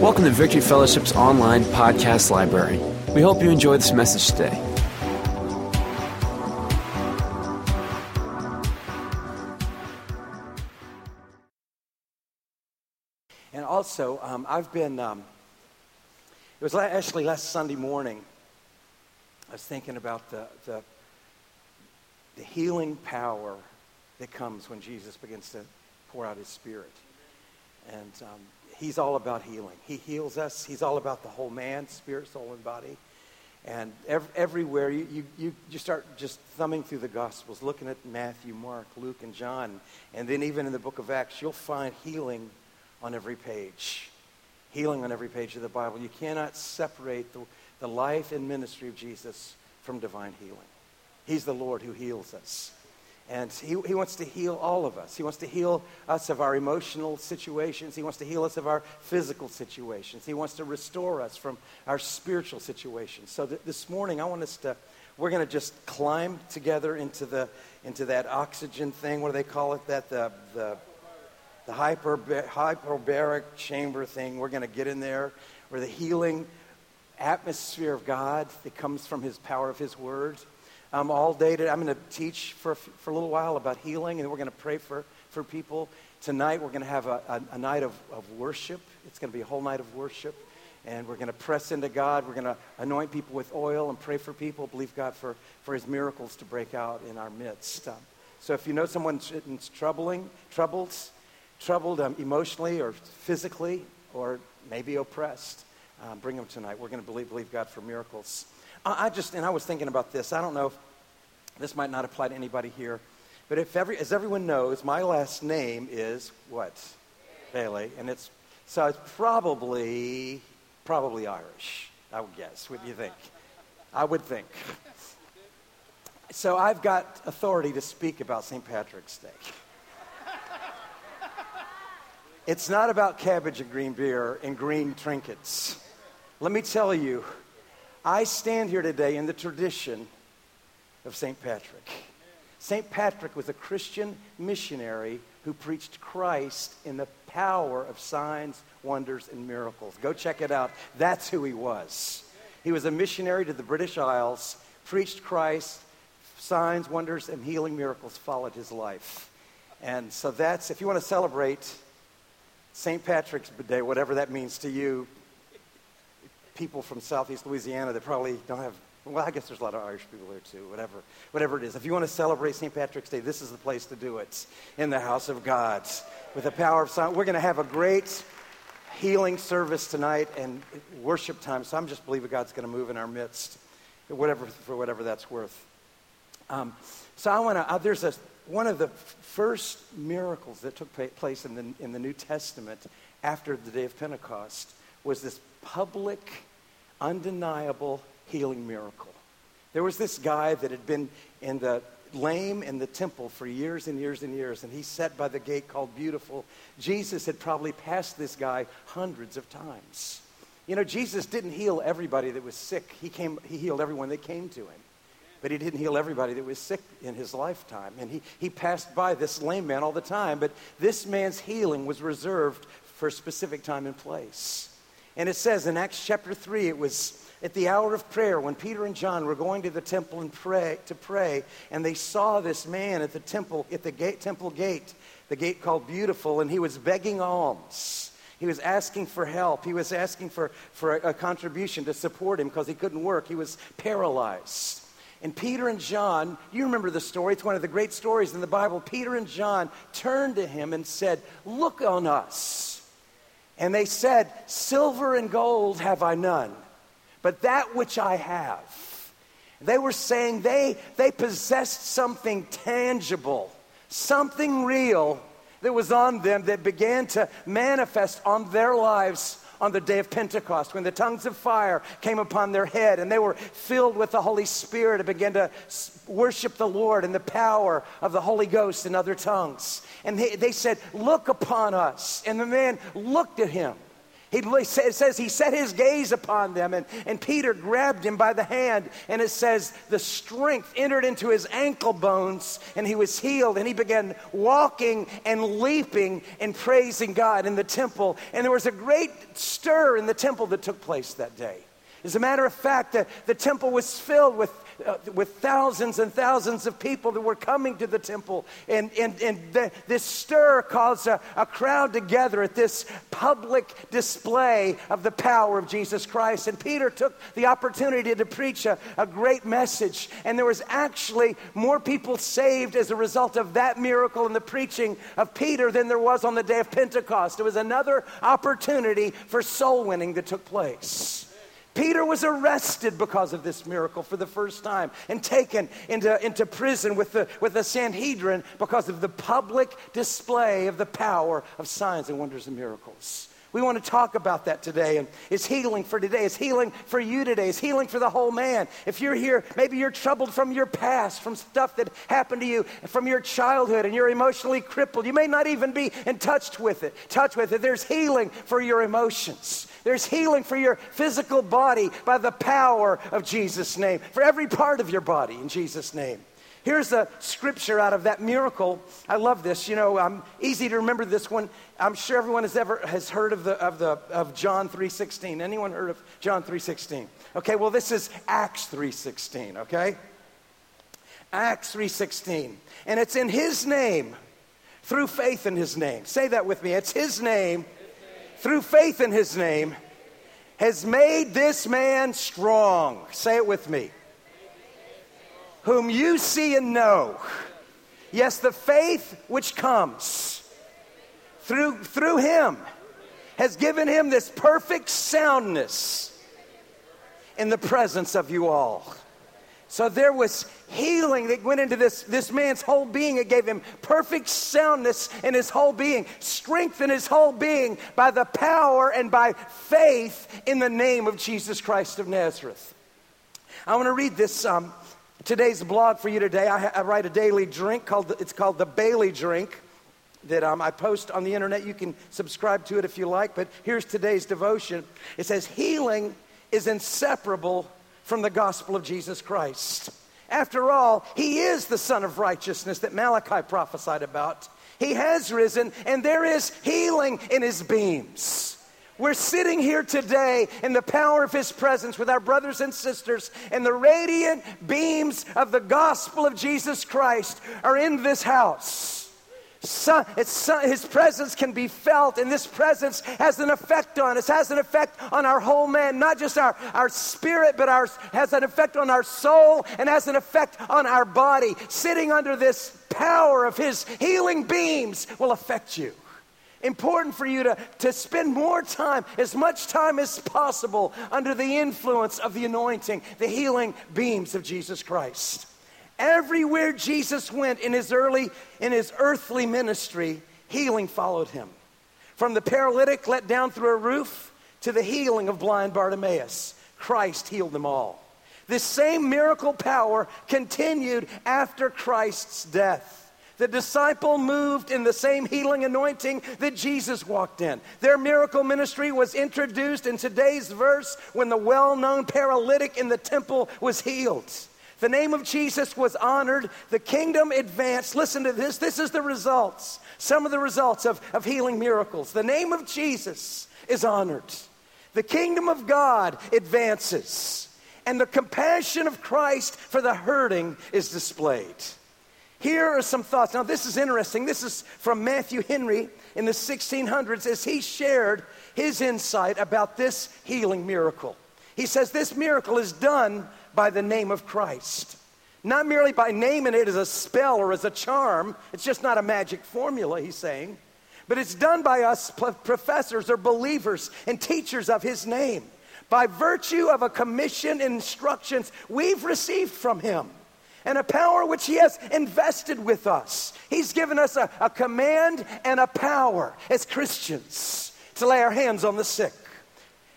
Welcome to Victory Fellowship's online podcast library. We hope you enjoy this message today. And also, I've been, it was actually last Sunday morning, I was thinking about the healing power that comes when Jesus begins to pour out his Spirit. And he's all about healing. He heals us. He's all about the whole man, spirit, soul, and body. And everywhere, you start just thumbing through the Gospels, looking at Matthew, Mark, Luke, and John. And then even in the book of Acts, you'll find healing on every page. Healing on every page of the Bible. You cannot separate the life and ministry of Jesus from divine healing. He's the Lord who heals us. And he wants to heal all of us. He wants to heal us of our emotional situations. He wants to heal us of our physical situations. He wants to restore us from our spiritual situations. So this morning, I want us to, we're going to just climb together into that oxygen thing. What do they call it? That the hyperbaric chamber thing. We're going to get in there where the healing atmosphere of God that comes from his power of his word. All day today, I'm going to teach for a little while about healing, and we're going to pray for people. Tonight, we're going to have a night of worship. It's going to be a whole night of worship, and we're going to press into God. We're going to anoint people with oil and pray for people, believe God for his miracles to break out in our midst. So if you know someone that's troubled emotionally or physically or maybe oppressed, bring them tonight. We're going to believe God for miracles. And I was thinking about this. I don't know if this might not apply to anybody here, but as everyone knows, my last name is what? Bailey. And it's probably Irish, I would guess. What do you think? I would think. So I've got authority to speak about St. Patrick's Day. It's not about cabbage and green beer and green trinkets. Let me tell you, I stand here today in the tradition of St. Patrick. St. Patrick was a Christian missionary who preached Christ in the power of signs, wonders, and miracles. Go check it out. That's who he was. He was a missionary to the British Isles, preached Christ, signs, wonders, and healing miracles followed his life. And so that's, if you want to celebrate St. Patrick's Day, whatever that means to you, people from Southeast Louisiana that probably don't have, well, I guess there's a lot of Irish people there too, whatever it is. If you want to celebrate St. Patrick's Day, this is the place to do it, in the house of God, with the power of sound. We're going to have a great healing service tonight and worship time, so I'm just believing God's going to move in our midst, for whatever that's worth. So I want to, there's one of the first miracles that took place in the New Testament after the day of Pentecost was this public, undeniable healing miracle. There was this guy that had been lame in the temple for years and years and years, and he sat by the gate called Beautiful. Jesus had probably passed this guy hundreds of times. You know, Jesus didn't heal everybody that was sick. He healed everyone that came to him. But he didn't heal everybody that was sick in his lifetime. And he passed by this lame man all the time, but this man's healing was reserved for a specific time and place. And it says in Acts chapter 3, it was at the hour of prayer when Peter and John were going to the temple and pray, and they saw this man at the temple, the gate called Beautiful, and he was begging alms. He was asking for help. He was asking for a contribution to support him because he couldn't work. He was paralyzed. And Peter and John, you remember the story, it's one of the great stories in the Bible. Peter and John turned to him and said, "Look on us." And they said, "Silver and gold have I none, but that which I have." They were saying they possessed something tangible, something real that was on them that began to manifest on their lives on the day of Pentecost when the tongues of fire came upon their head and they were filled with the Holy Spirit and began to worship the Lord in the power of the Holy Ghost in other tongues. And they said, "Look upon us." And the man looked at him It says he set his gaze upon them, and Peter grabbed him by the hand, and it says the strength entered into his ankle bones, and he was healed, and he began walking and leaping and praising God in the temple. And there was a great stir in the temple that took place that day. As a matter of fact, the temple was filled with thousands and thousands of people that were coming to the temple. And this stir caused a crowd together at this public display of the power of Jesus Christ. And Peter took the opportunity to preach a great message. And there was actually more people saved as a result of that miracle and the preaching of Peter than there was on the day of Pentecost. It was another opportunity for soul winning that took place. Peter was arrested because of this miracle for the first time and taken into prison with the Sanhedrin because of the public display of the power of signs and wonders and miracles. We want to talk about that today, and it's healing for today. It's healing for you today. It's healing for the whole man. If you're here, maybe you're troubled from your past, from stuff that happened to you, from your childhood, and you're emotionally crippled. You may not even be in touch with it. There's healing for your emotions. There's healing for your physical body by the power of Jesus' name, for every part of your body in Jesus' name. Here's a scripture out of that miracle. I love this. You know, easy to remember this one. I'm sure everyone has heard of John 3:16. Anyone heard of John 3:16? Okay, well, this is Acts 3:16, okay? Acts 3:16. And it's in his name, through faith in his name. Say that with me. It's his name, through faith in his name, has made this man strong. Say it with me. Whom you see and know. Yes, the faith which comes through him has given him this perfect soundness in the presence of you all. So there was healing that went into this man's whole being. It gave him perfect soundness in his whole being, strength in his whole being by the power and by faith in the name of Jesus Christ of Nazareth. I want to read this today's blog for you today. I write a daily drink called the Bailey Drink that I post on the internet. You can subscribe to it if you like, but here's today's devotion. It says, healing is inseparable from the gospel of Jesus Christ. After all, he is the Son of Righteousness that Malachi prophesied about. He has risen, and there is healing in his beams. We're sitting here today in the power of his presence with our brothers and sisters, and the radiant beams of the gospel of Jesus Christ are in this house. His presence can be felt, and this presence has an effect on us, has an effect on our whole man, not just our spirit, but has an effect on our soul and has an effect on our body. Sitting under this power of his healing beams will affect you. Important for you to spend more time, as much time as possible, under the influence of the anointing, the healing beams of Jesus Christ. Everywhere Jesus went in his earthly ministry, healing followed him. From the paralytic let down through a roof to the healing of blind Bartimaeus, Christ healed them all. This same miracle power continued after Christ's death. The disciple moved in the same healing anointing that Jesus walked in. Their miracle ministry was introduced in today's verse when the well-known paralytic in the temple was healed. The name of Jesus was honored. The kingdom advanced. Listen to this. This is the results. Some of the results of healing miracles. The name of Jesus is honored. The kingdom of God advances. And the compassion of Christ for the hurting is displayed. Here are some thoughts. Now, this is interesting. This is from Matthew Henry in the 1600s as he shared his insight about this healing miracle. He says, this miracle is done by the name of Christ. Not merely by naming it as a spell or as a charm. It's just not a magic formula, he's saying. But it's done by us professors or believers and teachers of his name. By virtue of a commission and instructions we've received from him. And a power which he has invested with us. He's given us a command and a power as Christians to lay our hands on the sick.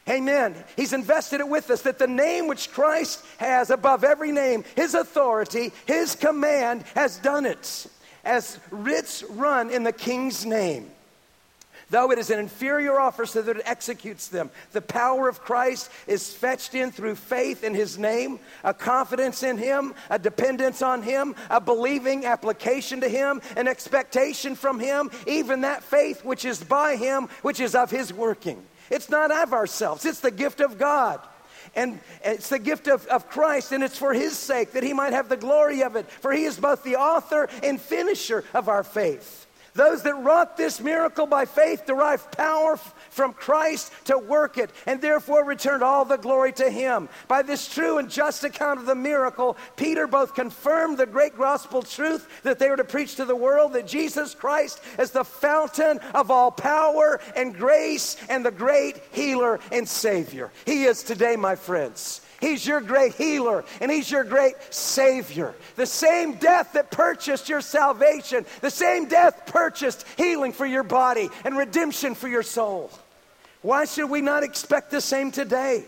Amen. He's invested it with us that the name which Christ has above every name, his authority, his command has done it. As writs run in the King's name. though it is an inferior offer so that it executes them. The power of Christ is fetched in through faith in his name, a confidence in him, a dependence on him, a believing application to him, an expectation from him, even that faith which is by him, which is of his working. It's not of ourselves, it's the gift of God. And it's the gift of Christ, and it's for his sake that he might have the glory of it. For he is both the author and finisher of our faith. Those that wrought this miracle by faith derive power from Christ to work it, and therefore returned all the glory to him. By this true and just account of the miracle, Peter both confirmed the great gospel truth that they were to preach to the world, that Jesus Christ is the fountain of all power and grace and the great healer and Savior. He is today, my friends. He's your great healer, and he's your great Savior. The same death that purchased your salvation, the same death purchased healing for your body and redemption for your soul. Why should we not expect the same today?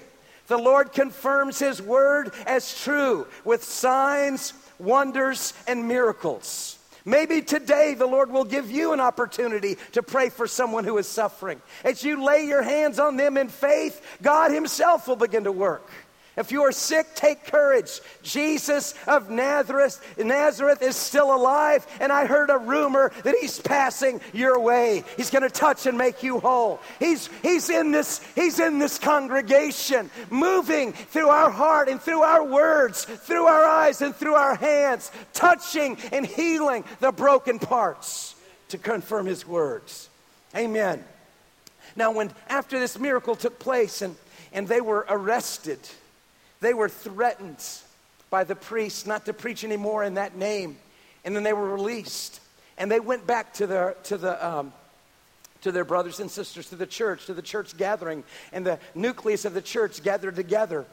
The Lord confirms his word as true with signs, wonders, and miracles. Maybe today the Lord will give you an opportunity to pray for someone who is suffering. As you lay your hands on them in faith, God himself will begin to work. If you are sick, take courage. Jesus of Nazareth is still alive, and I heard a rumor that he's passing your way. He's going to touch and make you whole. He's in this congregation, moving through our heart and through our words, through our eyes and through our hands, touching and healing the broken parts to confirm his words. Amen. Now, after this miracle took place and they were arrested, they were threatened by the priests not to preach anymore in that name, and then they were released, and they went back to their brothers and sisters, to the church gathering, and the nucleus of the church gathered together.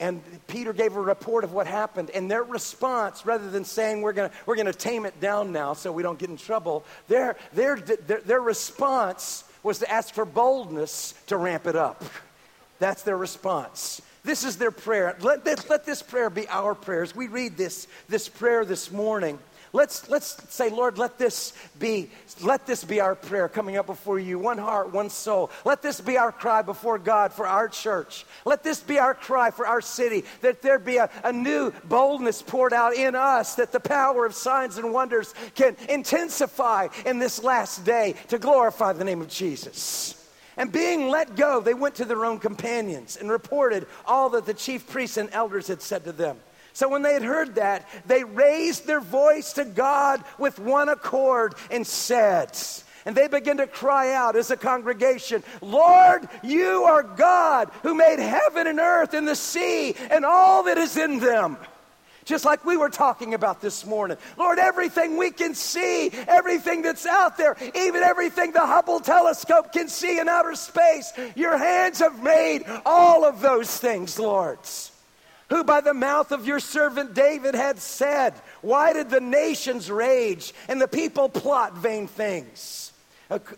And Peter gave a report of what happened, and their response, rather than saying we're gonna tame it down now so we don't get in trouble, their response was to ask for boldness to ramp it up. That's their response. This is their prayer. Let this prayer be our prayers. We read this prayer this morning. Let's say, Lord, let this be our prayer coming up before you, one heart, one soul. Let this be our cry before God for our church. Let this be our cry for our city, that there be a new boldness poured out in us, that the power of signs and wonders can intensify in this last day to glorify the name of Jesus. And being let go, they went to their own companions and reported all that the chief priests and elders had said to them. So when they had heard that, they raised their voice to God with one accord and said, and they began to cry out as a congregation, Lord, you are God who made heaven and earth and the sea and all that is in them. Just like we were talking about this morning. Lord, everything we can see, everything that's out there, even everything the Hubble telescope can see in outer space, your hands have made all of those things, Lord, who by the mouth of your servant David had said, why did the nations rage and the people plot vain things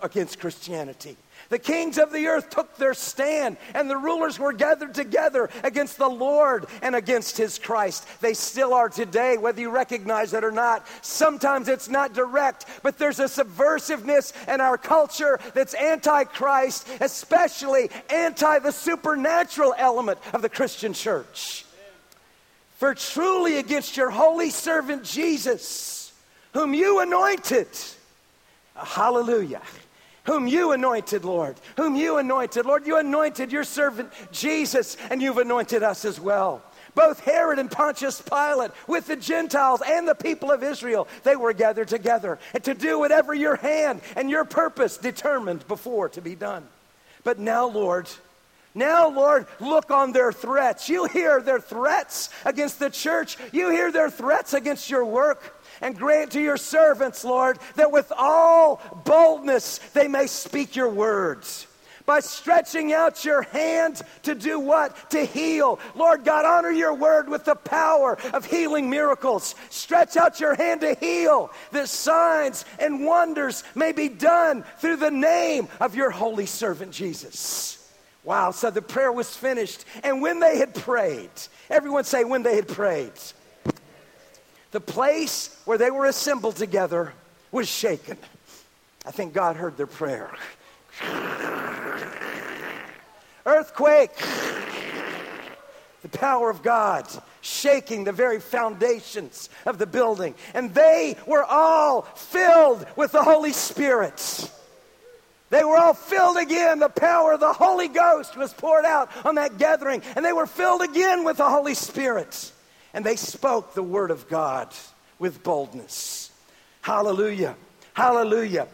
against Christianity? The kings of the earth took their stand, and the rulers were gathered together against the Lord and against his Christ. They still are today, whether you recognize it or not. Sometimes it's not direct, but there's a subversiveness in our culture that's anti-Christ, especially anti the supernatural element of the Christian church. For truly against your holy servant Jesus, whom you anointed, hallelujah, whom you anointed, Lord, you anointed your servant Jesus, and you've anointed us as well. Both Herod and Pontius Pilate, with the Gentiles and the people of Israel, they were gathered together and to do whatever your hand and your purpose determined before to be done. But now, Lord, look on their threats. You hear their threats against the church. You hear their threats against your work. And grant to your servants, Lord, that with all boldness they may speak your words. By stretching out your hand to do what? To heal. Lord God, honor your word with the power of healing miracles. Stretch out your hand to heal, that signs and wonders may be done through the name of your holy servant Jesus. Wow, so the prayer was finished. And when they had prayed, everyone say, when they had prayed. The place where they were assembled together was shaken. I think God heard their prayer. Earthquake. The power of God shaking the very foundations of the building. And they were all filled with the Holy Spirit. They were all filled again. The power of the Holy Ghost was poured out on that gathering. And they were filled again with the Holy Spirit. And they spoke the word of God with boldness. Hallelujah. Hallelujah.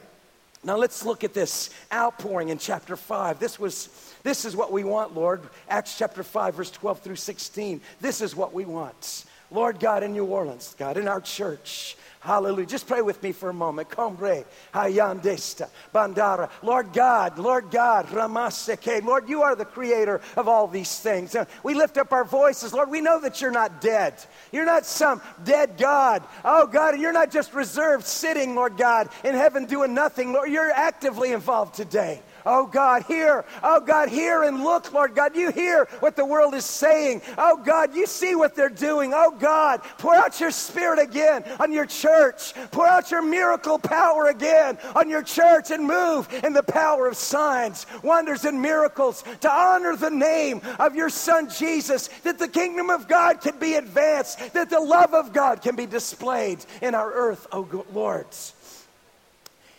Now let's look at this outpouring in chapter 5. This is what we want, Lord. Acts chapter 5, verse 12 through 16. This is what we want. Lord God, in New Orleans, God, in our church. Hallelujah. Just pray with me for a moment. Combre, Hayandesta, Bandara. Lord God, Ramaseke. Lord, you are the creator of all these things. We lift up our voices. Lord, we know that you're not dead. You're not some dead God. Oh, God, and you're not just reserved sitting, Lord God, in heaven doing nothing. Lord, you're actively involved today. Oh, God, hear. Oh, God, hear and look, Lord God. You hear what the world is saying. Oh, God, you see what they're doing. Oh, God, pour out your spirit again on your church. Pour out your miracle power again on your church and move in the power of signs, wonders, and miracles to honor the name of your son, Jesus, that the kingdom of God can be advanced, that the love of God can be displayed in our earth, oh, Lord.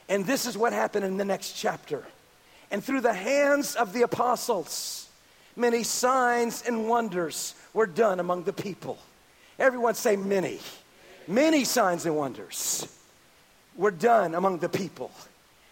And this is what happened in the next chapter. And through the hands of the apostles, many signs and wonders were done among the people. Everyone say many. Many signs and wonders were done among the people.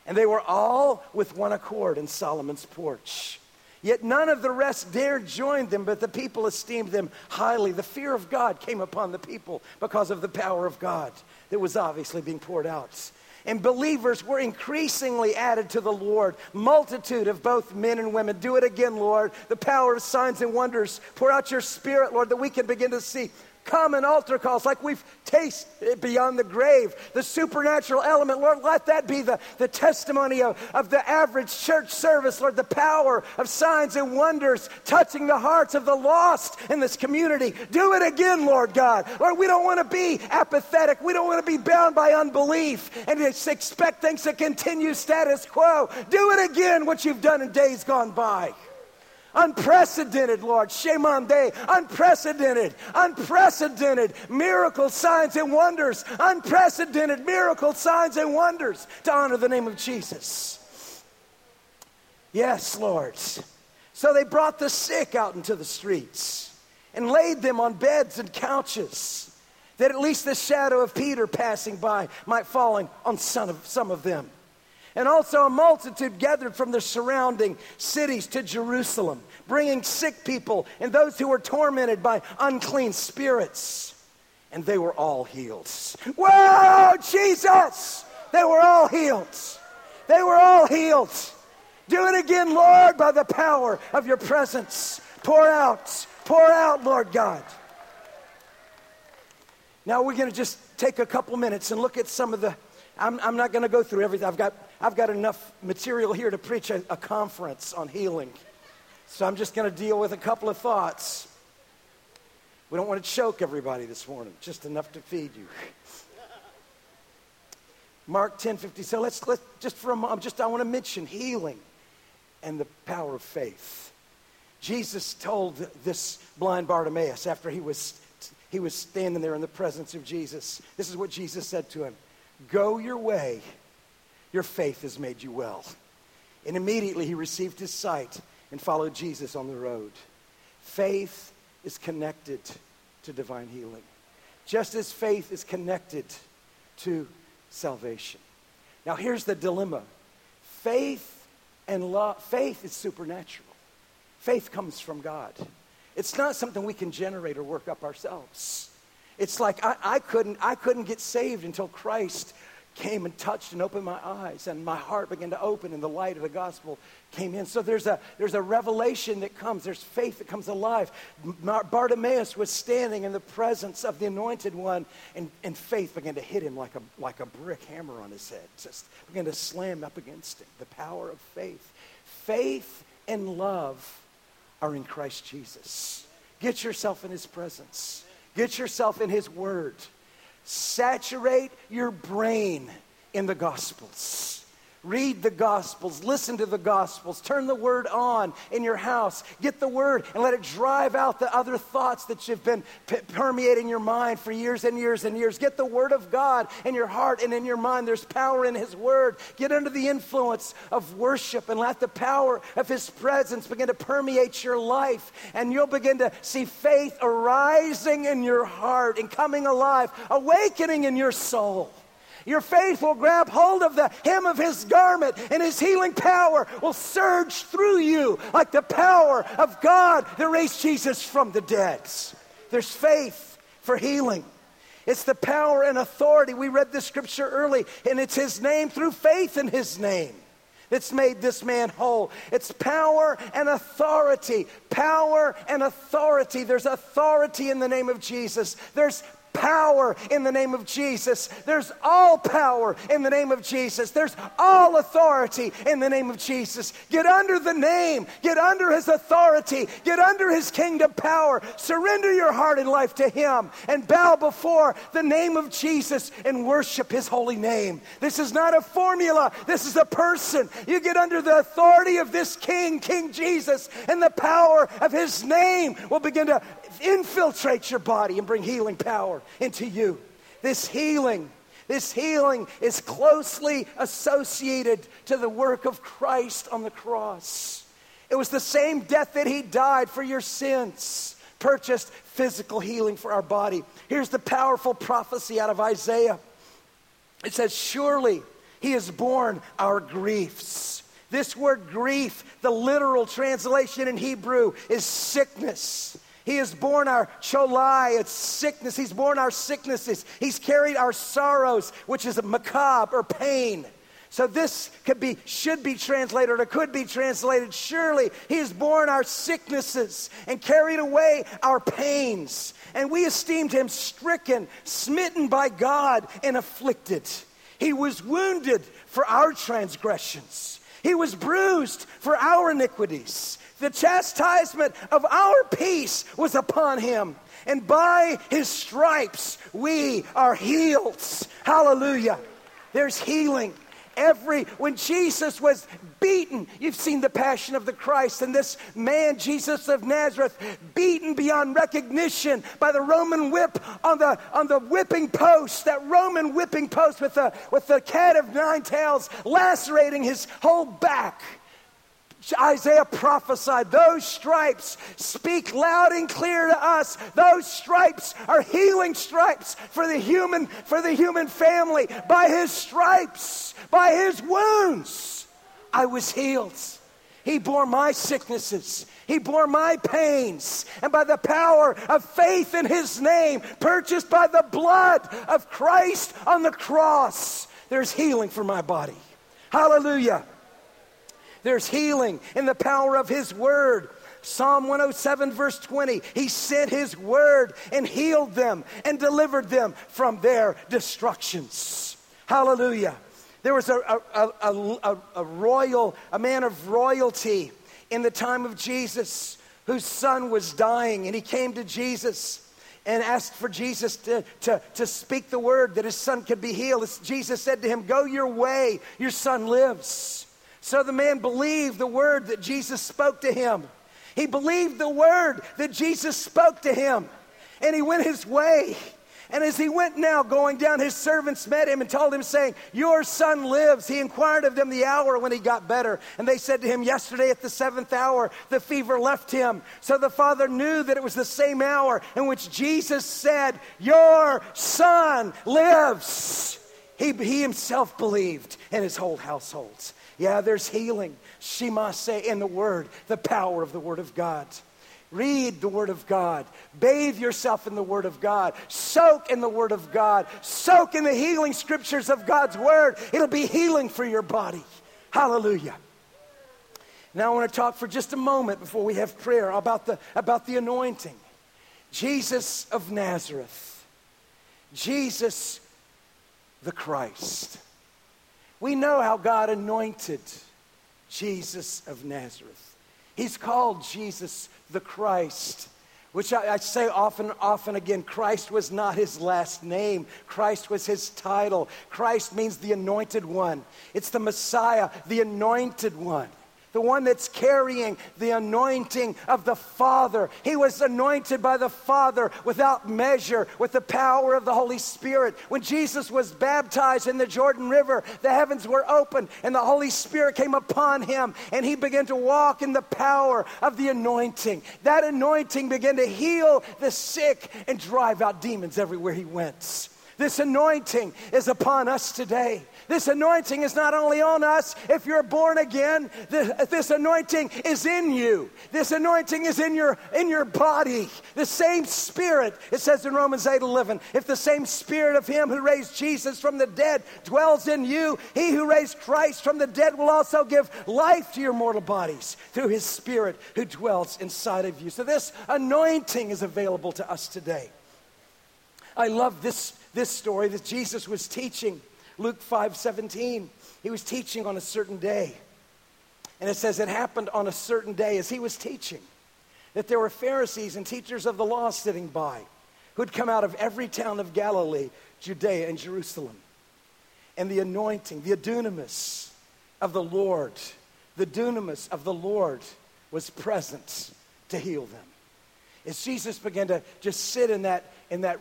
And they were all with one accord in Solomon's porch. Yet none of the rest dared join them, but the people esteemed them highly. The fear of God came upon the people because of the power of God that was obviously being poured out. And believers were increasingly added to the Lord, multitude of both men and women. Do it again, Lord. The power of signs and wonders. Pour out your spirit, Lord, that we can begin to see common altar calls like we've tasted beyond the grave. The supernatural element, Lord, let that be the testimony of the average church service, Lord. The power of signs and wonders touching the hearts of the lost in this community. Do it again, Lord God. Lord, we don't want to be apathetic. We don't want to be bound by unbelief and expect things to continue status quo. Do it again, what you've done in days gone by. Unprecedented, Lord, Shemande, unprecedented miracle signs and wonders, unprecedented miracle signs and wonders to honor the name of Jesus. Yes, Lord. So they brought the sick out into the streets and laid them on beds and couches, that at least the shadow of Peter passing by might fall on some of them. And also a multitude gathered from the surrounding cities to Jerusalem, bringing sick people and those who were tormented by unclean spirits. And they were all healed. Wow, Jesus! They were all healed. They were all healed. Do it again, Lord, by the power of your presence. Pour out, Lord God. Now we're going to just take a couple minutes and look at some of the... I'm not going to go through everything. I've got enough material here to preach a conference on healing. So I'm just going to deal with a couple of thoughts. We don't want to choke everybody this morning, just enough to feed you. Mark 10:50. So let's just for a moment, I want to mention healing and the power of faith. Jesus told this blind Bartimaeus after he was standing there in the presence of Jesus. This is what Jesus said to him. Go your way, your faith has made you well. And immediately he received his sight and followed Jesus on the road. Faith is connected to divine healing, just as faith is connected to salvation. Now here's the dilemma. Faith and love, faith is supernatural. Faith comes from God. It's not something we can generate or work up ourselves. It's like I couldn't get saved until Christ came and touched and opened my eyes, and my heart began to open, and the light of the gospel came in. So there's a revelation that comes. There's faith that comes alive. Bartimaeus was standing in the presence of the Anointed One, and faith began to hit him like a brick hammer on his head. Just began to slam up against him. The power of faith. Faith and love are in Christ Jesus. Get yourself in his presence. Get yourself in his word. Saturate your brain in the Gospels. Read the Gospels, listen to the Gospels, turn the Word on in your house, get the Word and let it drive out the other thoughts that you've been permeating your mind for years and years and years. Get the Word of God in your heart and in your mind. There's power in His Word. Get under the influence of worship and let the power of His presence begin to permeate your life, and you'll begin to see faith arising in your heart and coming alive, awakening in your soul. Your faith will grab hold of the hem of His garment, and His healing power will surge through you like the power of God that raised Jesus from the dead. There's faith for healing. It's the power and authority. We read this scripture early, and it's His name, through faith in His name, that's made this man whole. It's power and authority. Power and authority. There's authority in the name of Jesus. There's power in the name of Jesus. There's all power in the name of Jesus. There's all authority in the name of Jesus. Get under the name. Get under His authority. Get under His kingdom power. Surrender your heart and life to Him and bow before the name of Jesus and worship His holy name. This is not a formula. This is a person. You get under the authority of this King, King Jesus, and the power of His name will begin to infiltrate your body and bring healing power into you. This healing is closely associated to the work of Christ on the cross. It was the same death that He died for your sins, purchased physical healing for our body. Here's the powerful prophecy out of Isaiah. It says, "Surely He has borne our griefs." This word grief, the literal translation in Hebrew, is sickness. He has borne our cholai, it's sickness. He's borne our sicknesses. He's carried our sorrows, which is a makab or pain. So this should be translated, or could be translated, surely He has borne our sicknesses and carried away our pains. And we esteemed Him stricken, smitten by God, and afflicted. He was wounded for our transgressions. He was bruised for our iniquities. The chastisement of our peace was upon Him, and by His stripes we are healed. Hallelujah. There's healing. When Jesus was beaten, you've seen the passion of the Christ, and this man, Jesus of Nazareth, beaten beyond recognition by the Roman whip on the whipping post, that Roman whipping post with the cat of nine tails lacerating his whole back. Isaiah prophesied, those stripes speak loud and clear to us. Those stripes are healing stripes for the human family. By His stripes, by His wounds, I was healed. He bore my sicknesses. He bore my pains. And by the power of faith in His name, purchased by the blood of Christ on the cross, there's healing for my body. Hallelujah. There's healing in the power of His word. Psalm 107 verse 20, He sent His word and healed them and delivered them from their destructions. Hallelujah. There was a man of royalty in the time of Jesus whose son was dying, and he came to Jesus and asked for Jesus to speak the word that his son could be healed. Jesus said to him, "Go your way, your son lives." So the man believed the word that Jesus spoke to him. He believed the word that Jesus spoke to him. And he went his way. And as he went now, going down, his servants met him and told him, saying, "Your son lives." He inquired of them the hour when he got better. And they said to him, "Yesterday at the seventh hour, the fever left him." So the father knew that it was the same hour in which Jesus said, "Your son lives." He himself believed, and his whole household. Yeah, there's healing, Shema say, in the Word, the power of the Word of God. Read the Word of God. Bathe yourself in the Word of God. Soak in the Word of God. Soak in the healing scriptures of God's Word. It'll be healing for your body. Hallelujah. Now I want to talk for just a moment before we have prayer about the anointing. Jesus of Nazareth. Jesus the Christ. We know how God anointed Jesus of Nazareth. He's called Jesus the Christ. which I say often again, Christ was not his last name. Christ was his title. Christ means the anointed one. It's the Messiah, the anointed one, the one that's carrying the anointing of the Father. He was anointed by the Father without measure with the power of the Holy Spirit. When Jesus was baptized in the Jordan River, the heavens were opened and the Holy Spirit came upon him and he began to walk in the power of the anointing. That anointing began to heal the sick and drive out demons everywhere he went. This anointing is upon us today. This anointing is not only on us if you're born again. This anointing is in you. This anointing is in your body. The same Spirit, it says in Romans 8:11, if the same Spirit of him who raised Jesus from the dead dwells in you, he who raised Christ from the dead will also give life to your mortal bodies through his Spirit who dwells inside of you. So this anointing is available to us today. I love this story that Jesus was teaching. Luke 5:17, he was teaching on a certain day. And it says it happened on a certain day as he was teaching that there were Pharisees and teachers of the law sitting by who'd come out of every town of Galilee, Judea, and Jerusalem. And the anointing, the dunamis of the Lord, was present to heal them. As Jesus began to just sit in that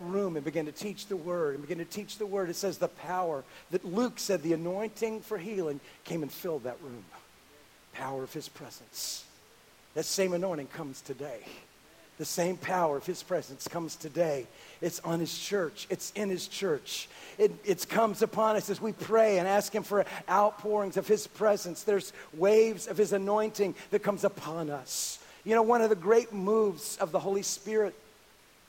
room and began to teach the word, it says the power that Luke said the anointing for healing came and filled that room. Power of his presence. That same anointing comes today. The same power of his presence comes today. It's on his church. It's in his church. It comes upon us as we pray and ask him for outpourings of his presence. There's waves of his anointing that comes upon us. You know, one of the great moves of the Holy Spirit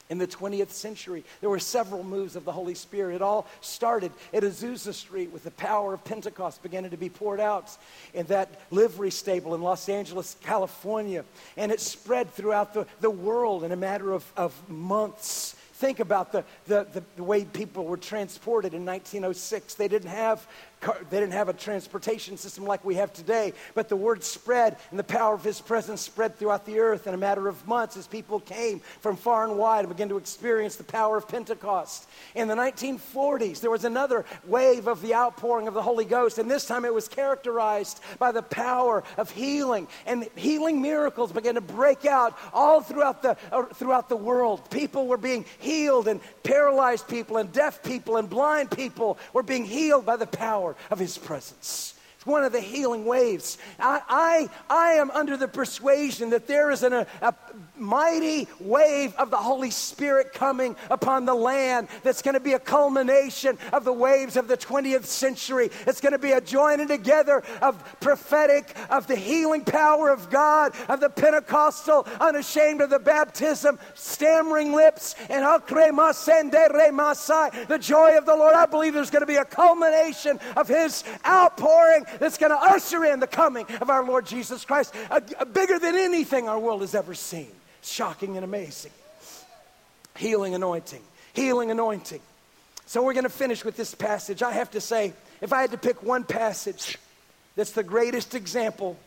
in the 20th century, there were several moves of the Holy Spirit. It all started at Azusa Street with the power of Pentecost beginning to be poured out in that livery stable in Los Angeles, California. And it spread throughout the world in a matter of months. Think about the way people were transported in 1906. They didn't have a transportation system like we have today, but the word spread and the power of his presence spread throughout the earth in a matter of months as people came from far and wide and began to experience the power of Pentecost. In the 1940s, there was another wave of the outpouring of the Holy Ghost, and this time it was characterized by the power of healing, and healing miracles began to break out all throughout the world. People were being healed, and paralyzed people and deaf people and blind people were being healed by the power of his presence. It's one of the healing waves. I am under the persuasion that there is a mighty wave of the Holy Spirit coming upon the land that's going to be a culmination of the waves of the 20th century. It's going to be a joining together of prophetic, of the healing power of God, of the Pentecostal, unashamed of the baptism, stammering lips, and the joy of the Lord. I believe there's going to be a culmination of his outpouring that's going to usher in the coming of our Lord Jesus Christ, bigger than anything our world has ever seen. Shocking and amazing. Healing anointing. So we're going to finish with this passage. I have to say, if I had to pick one passage that's the greatest example,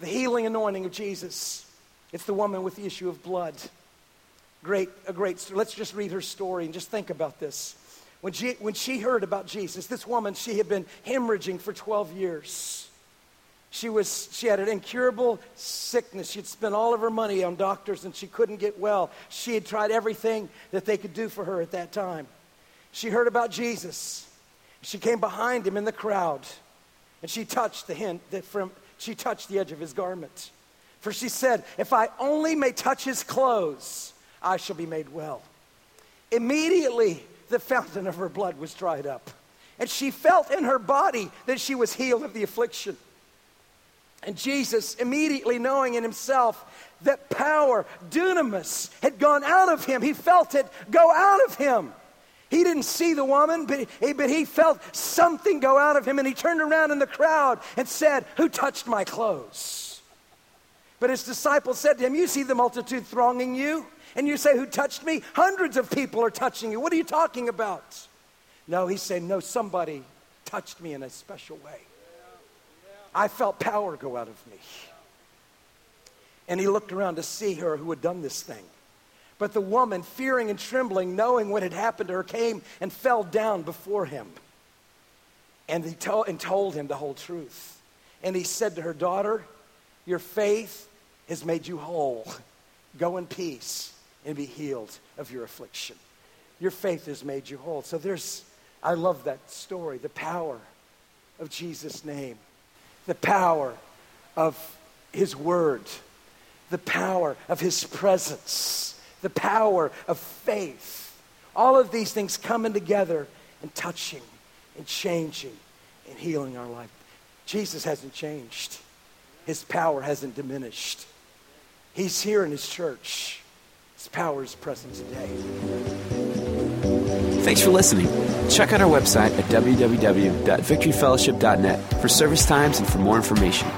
the healing anointing of Jesus, it's the woman with the issue of blood. A great story. Let's just read her story and just think about this. When she heard about Jesus, this woman, she had been hemorrhaging for 12 years. She had an incurable sickness. She'd spent all of her money on doctors and she couldn't get well. She had tried everything that they could do for her at that time. She heard about Jesus. She came behind him in the crowd and she touched the edge of his garment. For she said, "If I only may touch his clothes, I shall be made well." Immediately, the fountain of her blood was dried up, and she felt in her body that she was healed of the affliction. And Jesus, immediately knowing in himself that power, dunamis, had gone out of him. He felt it go out of him. He didn't see the woman, but he felt something go out of him. And he turned around in the crowd and said, "Who touched my clothes?" But his disciples said to him, "You see the multitude thronging you, and you say, 'Who touched me?' Hundreds of people are touching you. What are you talking about?" No, he said, "No, somebody touched me in a special way. I felt power go out of me." And he looked around to see her who had done this thing. But the woman, fearing and trembling, knowing what had happened to her, came and fell down before him. And he told him the whole truth. And he said to her, daughter, your faith has made you whole. Go in peace and be healed of your affliction. Your faith has made you whole. So I love that story, the power of Jesus' name, the power of his word, the power of his presence, the power of faith. All of these things coming together and touching and changing and healing our life. Jesus hasn't changed. His power hasn't diminished. He's here in his church. His power is present today. Thanks for listening. Check out our website at www.victoryfellowship.net for service times and for more information.